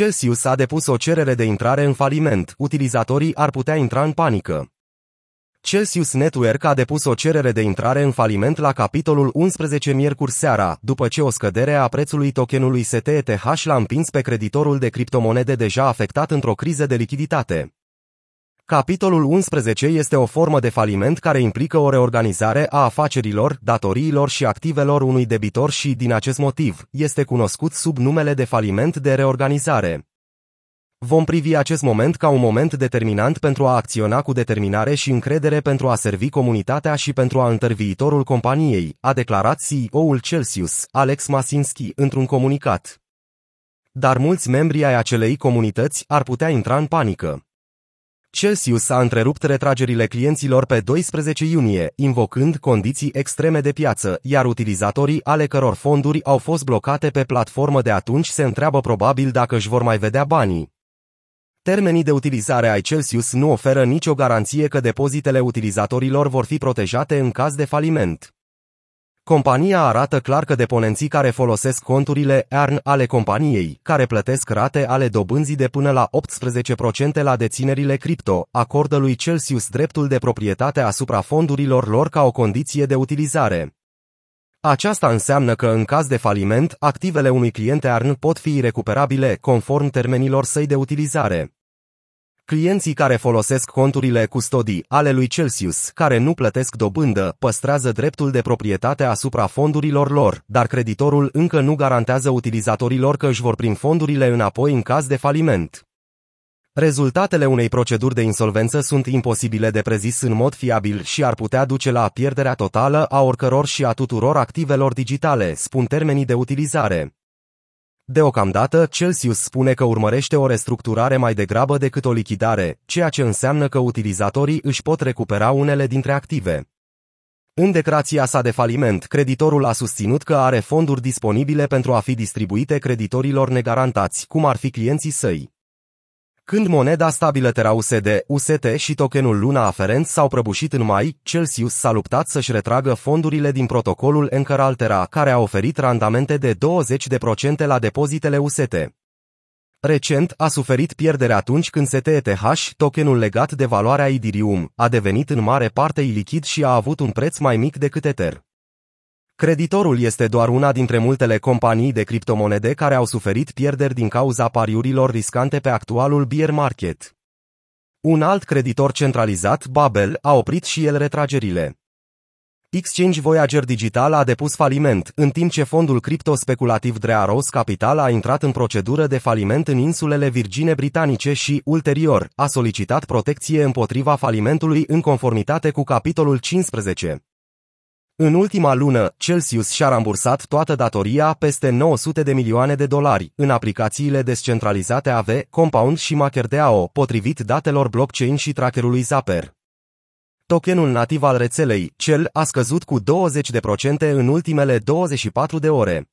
Celsius a depus o cerere de intrare în faliment, utilizatorii ar putea intra în panică. Celsius Network a depus o cerere de intrare în faliment la capitolul 11 miercuri seara, după ce o scădere a prețului tokenului STETH l-a împins pe creditorul de criptomonede deja afectat într-o criză de lichiditate. Capitolul 11 este o formă de faliment care implică o reorganizare a afacerilor, datoriilor și activelor unui debitor și, din acest motiv, este cunoscut sub numele de faliment de reorganizare. Vom privi acest moment ca un moment determinant pentru a acționa cu determinare și încredere pentru a servi comunitatea și pentru a întări viitorul companiei, a declarat CEO-ul Celsius, Alex Masinski, într-un comunicat. Dar mulți membri ai acelei comunități ar putea intra în panică. Celsius a întrerupt retragerile clienților pe 12 iunie, invocând condiții extreme de piață, iar utilizatorii ale căror fonduri au fost blocate pe platformă de atunci se întreabă probabil dacă își vor mai vedea banii. Termenii de utilizare ai Celsius nu oferă nicio garanție că depozitele utilizatorilor vor fi protejate în caz de faliment. Compania arată clar că deponenții care folosesc conturile EARN ale companiei, care plătesc rate ale dobânzii de până la 18% la deținerile cripto, acordă lui Celsius dreptul de proprietate asupra fondurilor lor ca o condiție de utilizare. Aceasta înseamnă că în caz de faliment, activele unui client EARN pot fi recuperabile conform termenilor săi de utilizare. Clienții care folosesc conturile custodii ale lui Celsius, care nu plătesc dobândă, păstrează dreptul de proprietate asupra fondurilor lor, dar creditorul încă nu garantează utilizatorilor că își vor primi fondurile înapoi în caz de faliment. Rezultatele unei proceduri de insolvență sunt imposibile de prezis în mod fiabil și ar putea duce la pierderea totală a oricăror și a tuturor activelor digitale, spun termenii de utilizare. Deocamdată, Celsius spune că urmărește o restructurare mai degrabă decât o lichidare, ceea ce înseamnă că utilizatorii își pot recupera unele dintre active. În declarația sa de faliment, creditorul a susținut că are fonduri disponibile pentru a fi distribuite creditorilor negarantați, cum ar fi clienții săi. Când moneda stabilă TerraUSD, UST și tokenul Luna aferent s-au prăbușit în mai, Celsius s-a luptat să-și retragă fondurile din protocolul Anchor Terra, care a oferit randamente de 20% la depozitele UST. Recent a suferit pierdere atunci când STETH, tokenul legat de valoarea Ethereum, a devenit în mare parte ilichid și a avut un preț mai mic decât Ether. Creditorul este doar una dintre multele companii de criptomonede care au suferit pierderi din cauza pariurilor riscante pe actualul bear market. Un alt creditor centralizat, Babel, a oprit și el retragerile. Exchange Voyager Digital a depus faliment, în timp ce fondul cripto-speculativ Drearos Capital a intrat în procedură de faliment în insulele Virgine Britanice și, ulterior, a solicitat protecție împotriva falimentului în conformitate cu capitolul 15. În ultima lună, Celsius și-a rambursat toată datoria, peste $900 de milioane, în aplicațiile descentralizate Aave, Compound și MakerDAO, potrivit datelor blockchain și trackerului Zapper. Tokenul nativ al rețelei, CEL, a scăzut cu 20% în ultimele 24 de ore.